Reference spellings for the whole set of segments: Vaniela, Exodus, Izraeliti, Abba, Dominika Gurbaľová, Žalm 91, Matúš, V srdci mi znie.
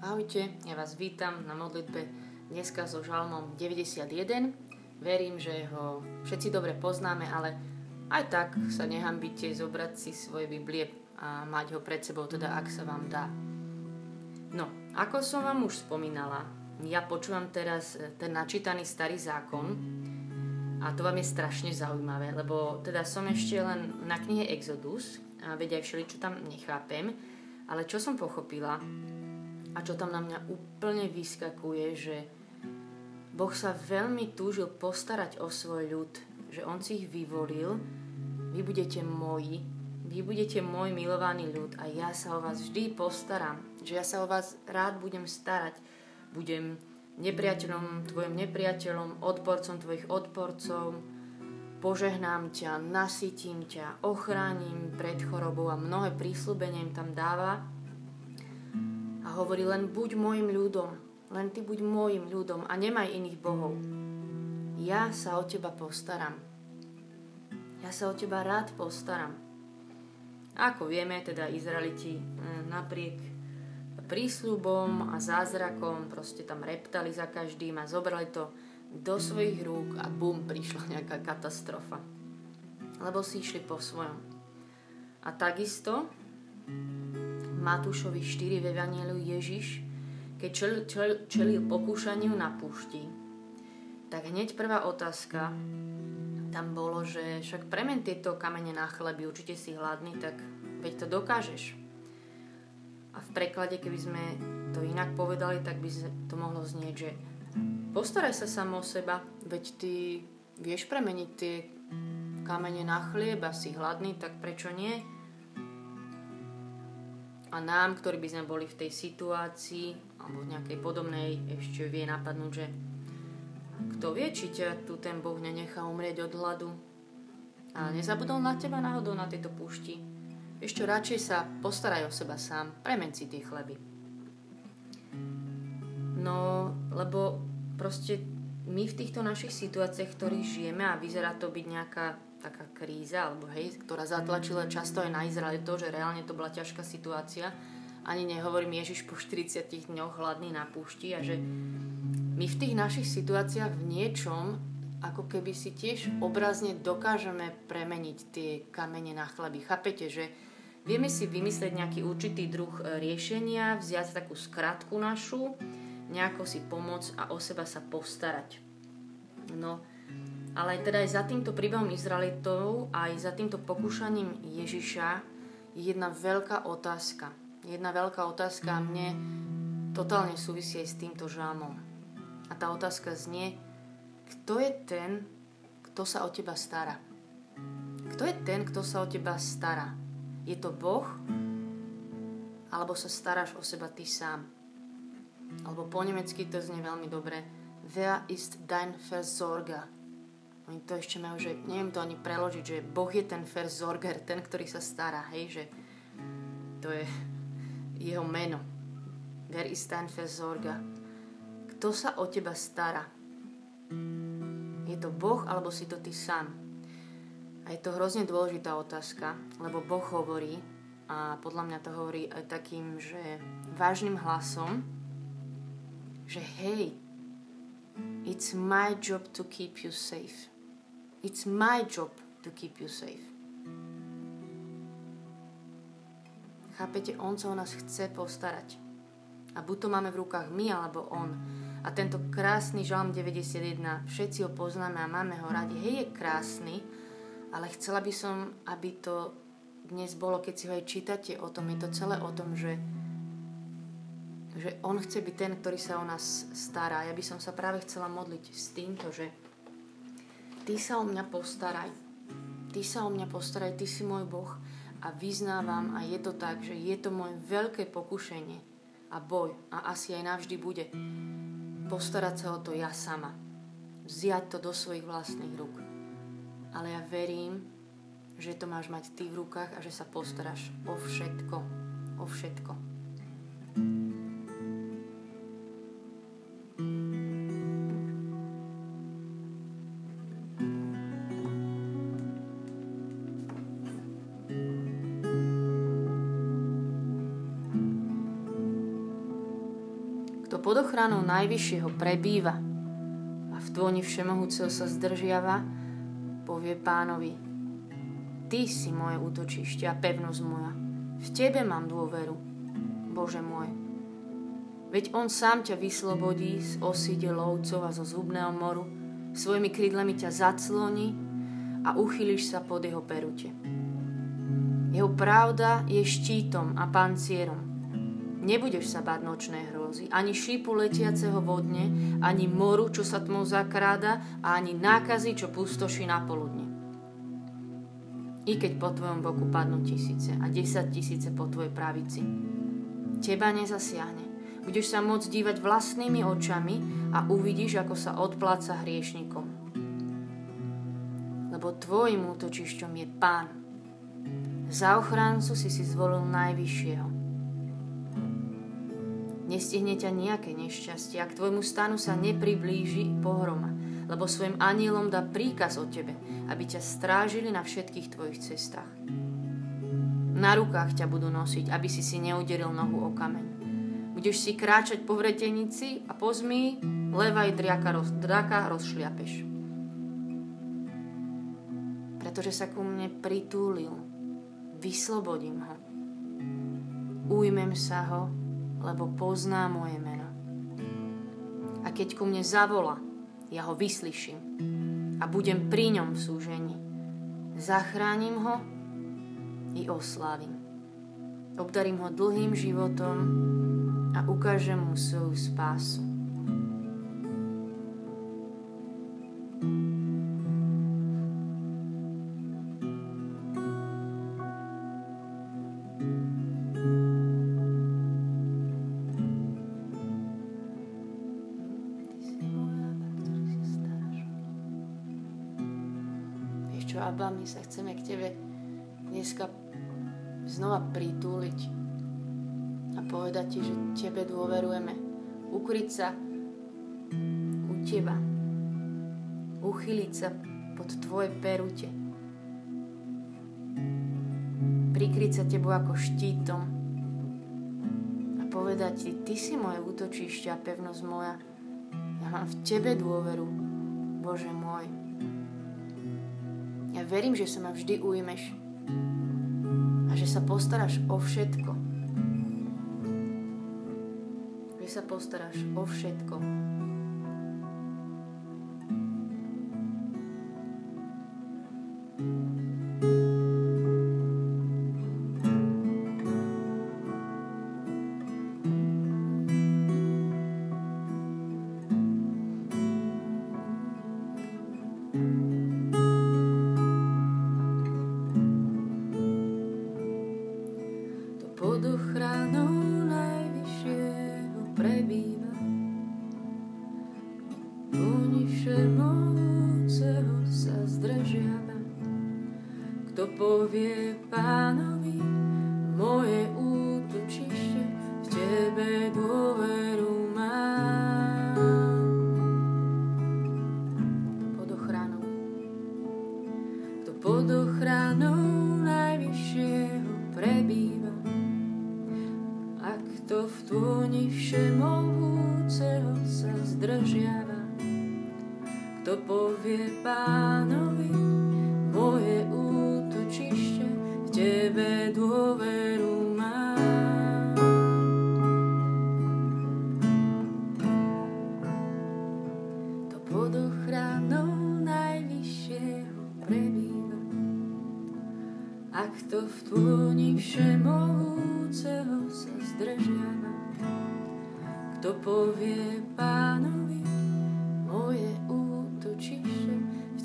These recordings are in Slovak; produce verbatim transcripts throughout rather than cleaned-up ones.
Ahojte, ja vás vítam na modlitbe dneska so Žalmom deväťdesiatjeden. Verím, že ho všetci dobre poznáme, ale aj tak sa nehambite zobrať si svoje Biblie a mať ho pred sebou, teda ak sa vám dá. No, ako som vám už spomínala, ja počúvam teraz ten načítaný starý zákon a to vám je strašne zaujímavé, lebo teda som ešte len na knihe Exodus a veď aj všeličo tam nechápem, ale čo som pochopila a čo tam na mňa úplne vyskakuje, že Boh sa veľmi túžil postarať o svoj ľud, že on si ich vyvolil, vy budete moji, vy budete môj milovaný ľud a ja sa o vás vždy postaram, že ja sa o vás rád budem starať, budem nepriateľom tvojim nepriateľom, odporcom tvojich odporcov, požehnám ťa, nasytím ťa, ochránim pred chorobou a mnohé prísľubenie im tam dáva. A hovorí, len buď môjim ľudom, len ty buď môjim ľudom a nemaj iných bohov. Ja sa o teba postaram. Ja sa o teba rád postaram. Ako vieme, teda Izraeliti napriek prísľubom a zázrakom proste tam reptali za každým a zobrali to do svojich rúk a bum, prišla nejaká katastrofa. Lebo si išli po svojom. A takisto Matúšovi štyri ve Vanielu Ježiš, keď čel, čel, čelil pokúšaniu na púšti, tak hneď prvá otázka tam bolo, že však premen tieto kamene na chleby, určite si hladný, tak veď to dokážeš. A v preklade, keby sme to inak povedali, tak by to mohlo znieť, že postaraj sa sám o seba, veď ty vieš premeniť tie kamene na chlieb a si hladný, tak prečo nie? A nám, ktorí by sme boli v tej situácii alebo v nejakej podobnej, ešte vie napadnúť, že kto vie, či ťa tu ten Boh nenechá umrieť od hladu a nezabudol na teba náhodou na tejto púšti. Ešte radšej sa postaraj o seba sám, premen si tie chleby. No, lebo proste my v týchto našich situáciách, ktorých žijeme a vyzerá to byť nejaká taká kríza, alebo hej, ktorá zatlačila často aj na Izrael to, že reálne to bola ťažká situácia. Ani nehovorím Ježiš po štyridsiatich dňoch hladný na púšti a že my v tých našich situáciách v niečom, ako keby si tiež obrazne dokážeme premeniť tie kamene na chleby. Chápete, že vieme si vymyslieť nejaký určitý druh riešenia, vziať takú skratku našu, nejako si pomôcť a o seba sa postarať. No, ale teda aj za týmto príbehom Izraelitov, aj za týmto pokúšaním Ježiša je jedna veľká otázka. Jedna veľká otázka a mne totálne súvisí aj s týmto žalmom. A tá otázka znie, kto je ten, kto sa o teba stará? Kto je ten, kto sa o teba stará? Je to Boh? Alebo sa staráš o seba ty sám? Alebo po nemecky to znie veľmi dobre. Wer ist dein Versorger? Oni to ešte majú, že neviem to ani preložiť, že Boh je ten Versorger, ten, ktorý sa stará, hej, že to je jeho meno. Wer ist dein Versorger? Kto sa o teba stará? Je to Boh, alebo si to ty sám? A je to hrozne dôležitá otázka, lebo Boh hovorí, a podľa mňa to hovorí aj takým, že vážnym hlasom, že hej, it's my job to keep you safe. It's my job to keep you safe. Chápete, on sa o nás chce postarať. A buď to máme v rukách my, alebo on. A tento krásny Žalm deväťdesiatjeden, všetci ho poznáme a máme ho radi. Hej, je krásny, ale chcela by som, aby to dnes bolo, keď si ho aj čítate o tom. Je to celé o tom, že, že on chce byť ten, ktorý sa o nás stará. Ja by som sa práve chcela modliť s týmto, že Ty sa o mňa postaraj. Ty sa o mňa postaraj, Ty si môj Boh. A vyznávam, a je to tak, že je to moje veľké pokušenie a boj, a asi aj navždy bude, postarať sa o to ja sama. Vziať to do svojich vlastných rúk. Ale ja verím, že to máš mať Ty v rukách a že sa postaráš o všetko. O všetko. kto pod ochranou Najvyššieho prebýva a v tôni Všemohúceho sa zdržiava, povie Pánovi: Ty si moje útočište a pevnosť moja, v Tebe mám dôveru, Bože môj. Veď On sám ťa vyslobodí z osíde lovcov a zo zhubného moru, svojimi krídlami ťa zacloni a uchýliš sa pod Jeho perute. Jeho pravda je štítom a pancierom. Nebudeš sa báť nočnej hrôzy, ani šípu letiaceho vodne, ani moru, čo sa tmou zakráda, a ani nákazy, čo pustoší na poludne. I keď po tvojom boku padnú tisíce a desať tisíce po tvojej pravici, teba nezasiahne. Budeš sa môcť dívať vlastnými očami a uvidíš, ako sa odpláca hriešnikom. Lebo tvojim útočišťom je Pán. Za ochráncu si si zvolil Najvyššieho. Nestihne ťa nejaké nešťastie, a k tvojmu stanu sa nepriblíži pohroma, lebo svojim anielom dá príkaz o tebe, aby ťa strážili na všetkých tvojich cestách. Na rukách ťa budú nosiť, aby si si neuderil nohu o kameň. Budeš si kráčať po vretenici a po zmii, leva i draka, roz, draka rozšliapeš. Pretože sa ku mne pritúlil, vyslobodím ho. Ujmem sa ho, lebo pozná moje meno. A keď ku mne zavola, ja ho vyslyším a budem pri ňom v súžení. Zachránim ho i oslávim. Obdarím ho dlhým životom a ukážem mu svoju spásu. Abba, my sa chceme k Tebe dneska znova pritúliť a povedať Ti, že Tebe dôverujeme. Ukryť sa u Teba. Uchyliť sa pod Tvoje perute. Prikryť sa Tebou ako štítom a povedať Ti: Ty si moje útočišťa a pevnosť moja. Ja mám v Tebe dôveru, Bože môj. Ja verím, že sa ma vždy ujmeš a že sa postaráš o všetko. Že sa postaráš o všetko.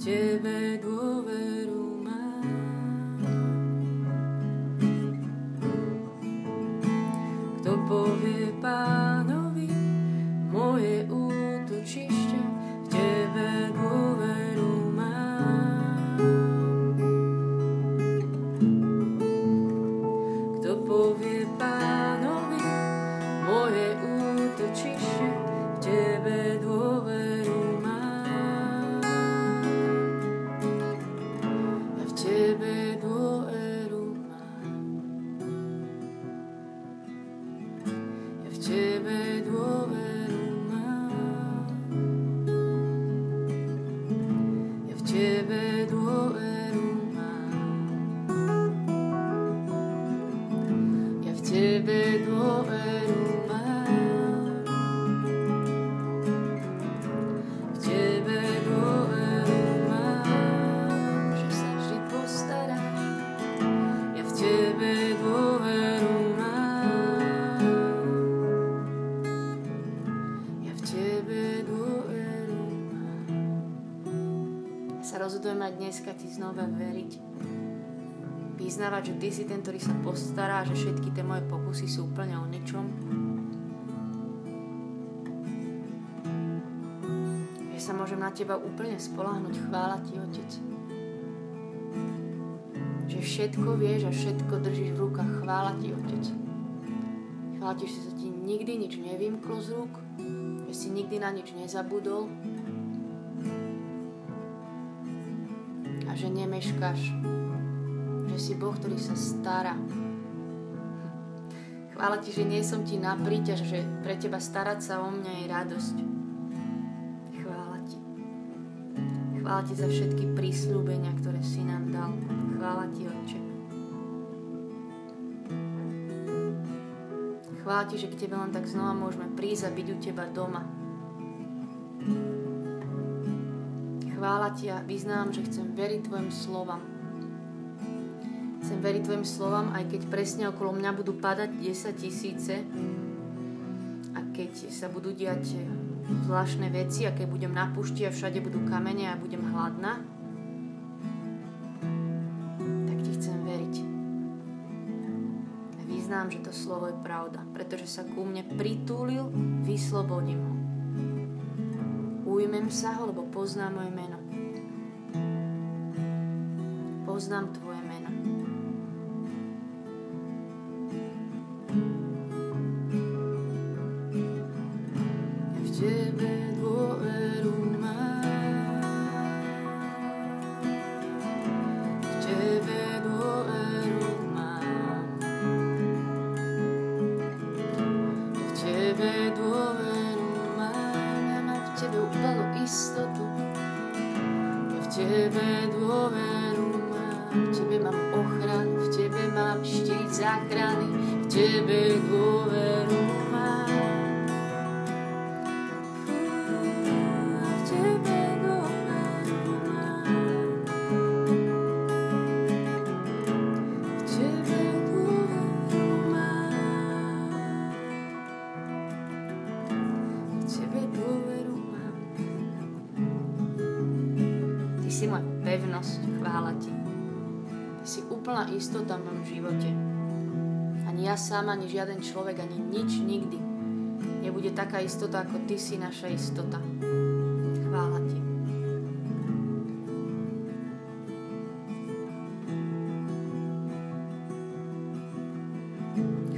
Tebe dôveru. Tebe dôveru mám, v Tebe dôveru mám, že sa vždy postaráš, ja v Tebe dôveru mám, ja v Tebe dôveru mám. Ja sa rozhodujem aj dneska Ti znova veriť. Vyznávať, že Ty si ten, ktorý sa postará, že všetky tie moje pokusy sú úplne o ničom. Že sa môžem na Teba úplne spoľahnúť. Chvála Ti, Otec. Že všetko vieš a všetko držíš v rukách. Chvála Ti, Otec. Chvála Ti, že sa Ti nikdy nič nevymklo z rúk, že si nikdy na nič nezabudol a že nemeškáš. Že si Boh, ktorý sa stará. Chvála Ti, že nie som Ti na príťaž, že pre Teba starať sa o mňa je radosť. Chvála Ti. Chvála Ti za všetky prísľubenia, ktoré si nám dal. Chvála Ti, Otče. Chvála Ti, že k Tebe len tak znova môžeme prísť a byť u Teba doma. Chvála Ti a vyznám, že chcem veriť Tvojim slovám. Chcem veriť Tvojim slovám, aj keď presne okolo mňa budú padať desaťtisíce a keď sa budú diať zvláštne veci a keď budem na púšti a všade budú kamene a budem hladná, tak Ti chcem veriť. A vyznám, že to slovo je pravda, pretože sa ku mne pritúlil, vyslobodím ho. Ujmem sa ho, lebo pozná moje meno. Poznám Tvoje meno. Istota v mojom živote. Ani ja sama, ani žiaden človek, ani nič nikdy nebude taká istota, ako Ty si naša istota. Chvála Ti.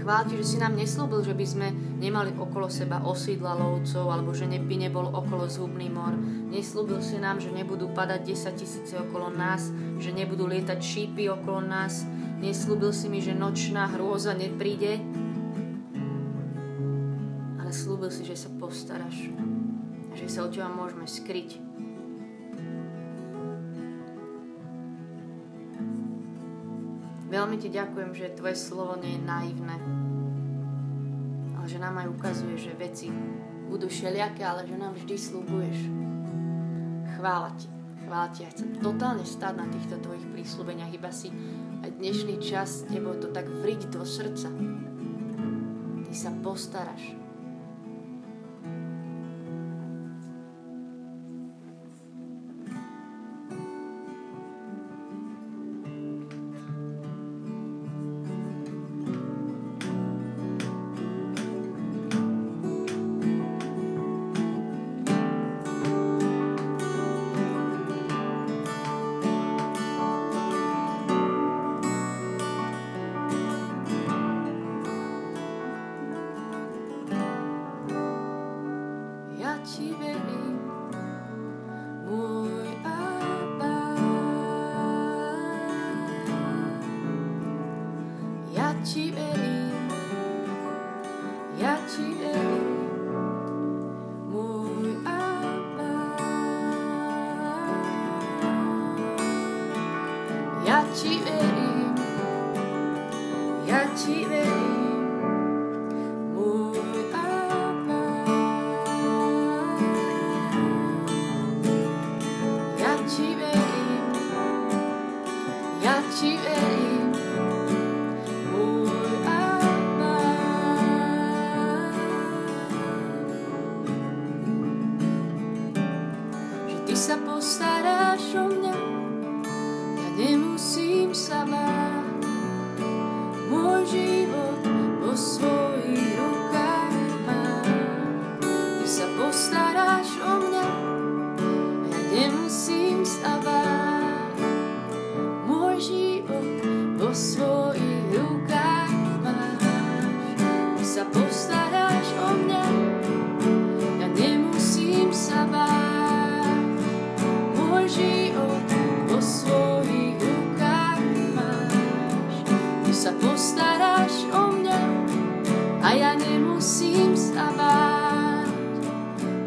Chvála Ti, že si nám nesľúbil, že by sme nemali okolo seba osídla lovcov, alebo že by nebol okolo zhubný mor. Nesľúbil si nám, že nebudú padať desaťtisíce okolo nás, že nebudú lietať šípy okolo nás. Nesľúbil si mi, že nočná hrôza nepríde, ale slúbil si, že sa postaráš a že sa od Teba môžeme skryť. Veľmi Ti ďakujem, že Tvoje slovo nie je naivné, ale že nám aj ukazuje, že veci budú všelijaké, ale že nám vždy sľubuješ. Chvála Ti, chvála Ti. Ja chcem totálne stáť na týchto Tvojich prísľubeniach. Iba si aj dnešný čas Tebou to tak vriť do srdca. Ty sa postaráš. Ja Ti verím, ja Ti verím, sa postaráš o mňa, ja nemusím sa báť. Môj život vo svojich rukách máš. Ty sa postaráš o mňa a ja nemusím sa báť.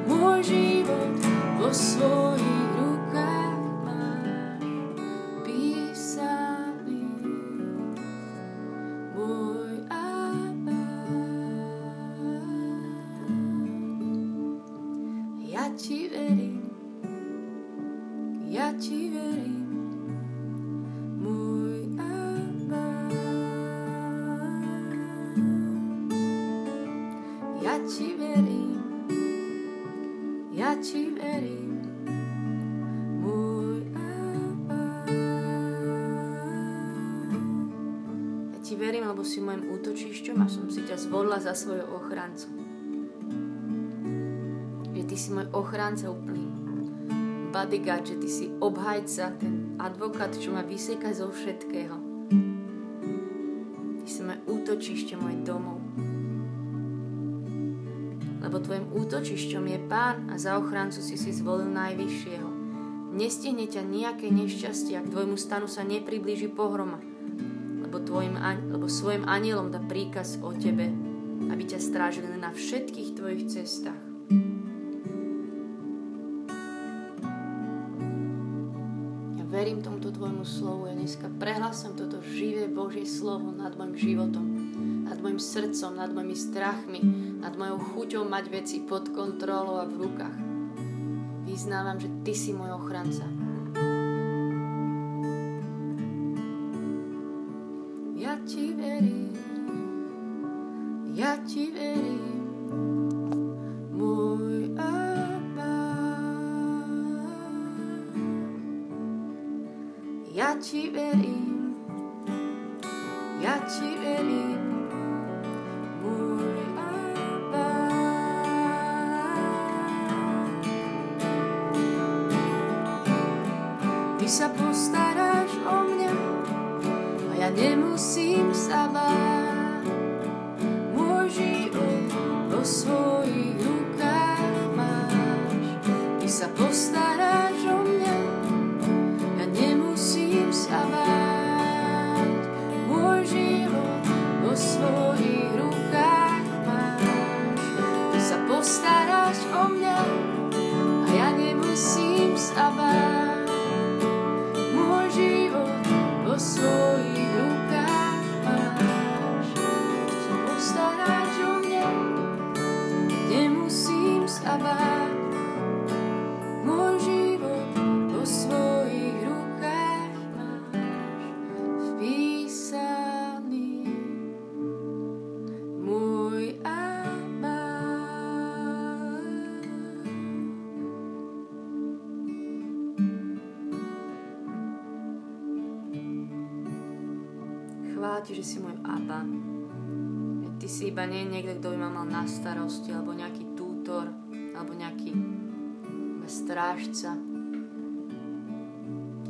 Môj život vo svojich rukách máš. Písaný môj. Ja ti verím, ja ti verím, môj Abba. Ja ti verím, ja ti verím, môj Abba. Ja ti verím, lebo si môjim útočišťom a som si ťa zvolila za svojho ochrancu. Ty si môj ochránca úplný. Bodyguard, že ty si obhajca, ten advokát, čo ma vyseká zo všetkého. Ty si moje útočište, môj domov. Lebo tvojim útočišťom je Pán a za ochráncu si si zvolil najvyššieho. Nestihne ťa nejaké nešťastie, ak tvojmu stanu sa nepriblíži pohroma. Lebo, tvojim, lebo svojim anielom dá príkaz o tebe, aby ťa strážili na všetkých tvojich cestách. Verím tomuto tvojmu slovu. Ja dneska prehlásim toto živé Božie slovo nad môjim životom, nad môjim srdcom, nad mojimi strachmi, nad mojou chuťou mať veci pod kontrolou a v rukách. Vyznávam, že ty si môj ochranca. Ja ti verím, ja ti verím, môj Abba. Ja ti verím, ja ti verím, môj Abba. Ty sa postaráš o mňa a ja nemusím sa báť. Môj život vo svojich rukách máš. Ty sa postaráš o mňa, ja nemusím sa báť. Môj život vo svojich rukách máš. Ty sa postaráš o mňa a ja nemusím sa báť. Môj život vo svojich rukách máš. Ty sa postaráš o mňa, nemusím sa báť. Môj život vo svojich rukách máš vpísaný, môj Abba. Chvála ti, že si môj Abba. Ty si iba nie niekto, kto by ma mal na starosti, alebo nejaký tutor, alebo nejaký strážca.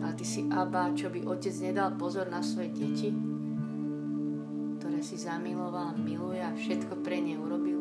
Ale ty si Abba, čo by otec nedal pozor na svoje deti, ktoré si zamiloval, miluje a všetko pre ne urobil.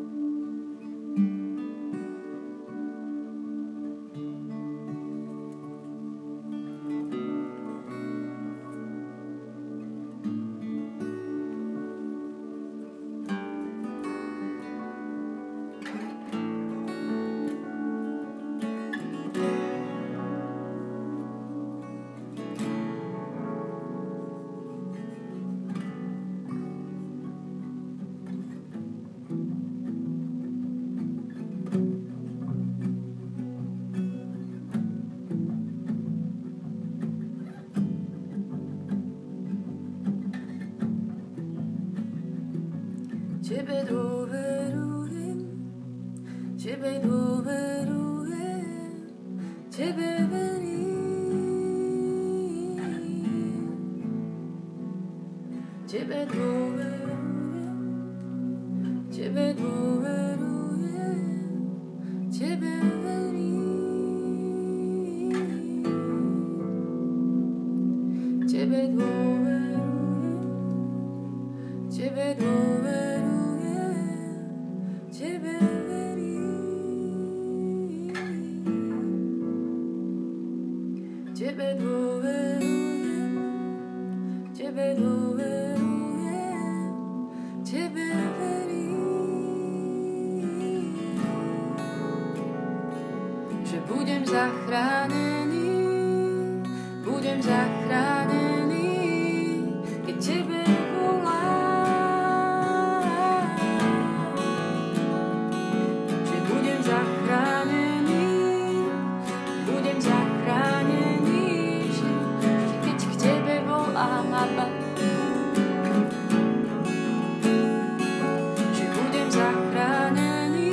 Tebe dôverujem, Tebe dôverujem, Tebe verím. Tebe dôverujem, Tebe dôverujem, Tebe verím. Tebe dôverujem, Tebe dôverujem, zachránený, budem zachránený, keď tebe volám. Že budem zachránený, budem zachránený, že keď k tebe volám, Abba. Že budem zachránený,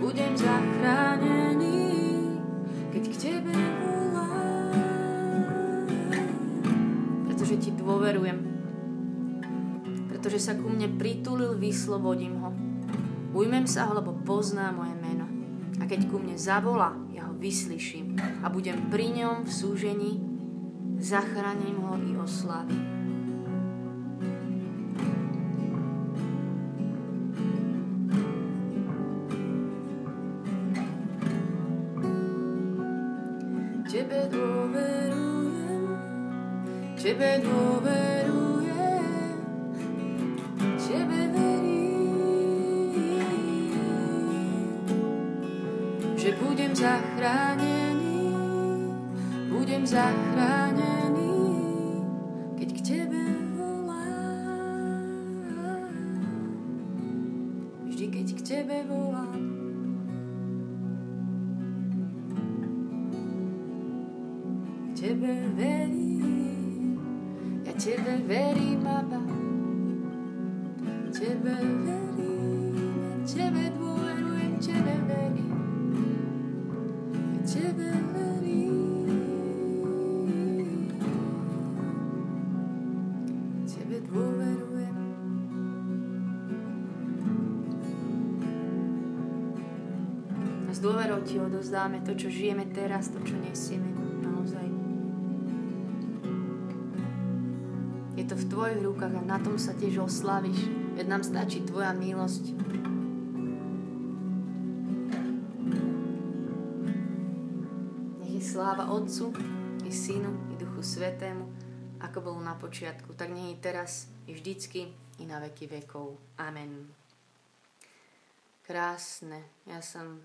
budem zachránený, že ti dôverujem. Pretože sa ku mne pritúlil, vyslobodím ho. Ujmem sa ho, lebo pozná moje meno. A keď ku mne zavolá, ja ho vyslyším a budem pri ňom v súžení, zachránim ho i oslávim. Tebe dôverujem, Tebe dôverujem, Tebe verím, že budem zachránený, budem zachránený, keď k Tebe volám. Vždy, keď k Tebe volám. Tebe verím. Tebe verím, Abba, Tebe verím, Tebe dôverujem, Tebe verím, Tebe verím, Tebe dôverujem. A s dôverou Ti odovzdáme to, čo žijeme teraz, to, čo nesieme naozaj. Je to v Tvojich rukách a na tom sa tiež osláviš. Veď nám stačí Tvoja milosť. Nech je sláva Otcu i Synu i Duchu Svätému, ako bolo na počiatku, tak nech je teraz i vždycky i na veky vekov. Amen. Krásne. Ja som...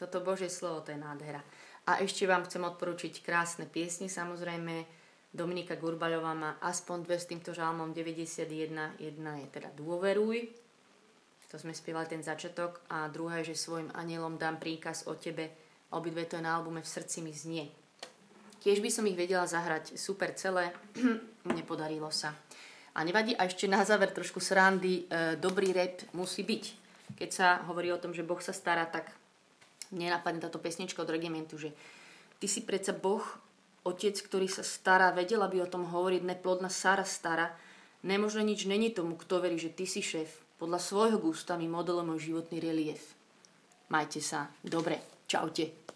Toto Božie slovo, to je nádhera. A ešte vám chcem odporúčiť krásne piesne, samozrejme. Dominika Gurbaľová má aspoň dve s týmto žalmom deväťdesiatjeden. Jedna je teda dôveruj, to sme spievali ten začiatok, a druhá je, že svojim anielom dám príkaz o tebe. Obidve to je na albume V srdci mi znie. Tiež by som ich vedela zahrať super celé, nepodarilo sa. A nevadí, a ešte na záver trošku srandy, e, dobrý rap musí byť. Keď sa hovorí o tom, že Boh sa stará, tak mne napadne táto pesnička od Regimentu, že ty si predsa Boh, Otec, ktorý sa stará, vedela by o tom hovoriť, neplodná Sára stará. Nemožno nič není tomu, kto verí, že ty si šéf. Podľa svojho gusta mi modeluje môj životný relief. Majte sa dobre. Čaute.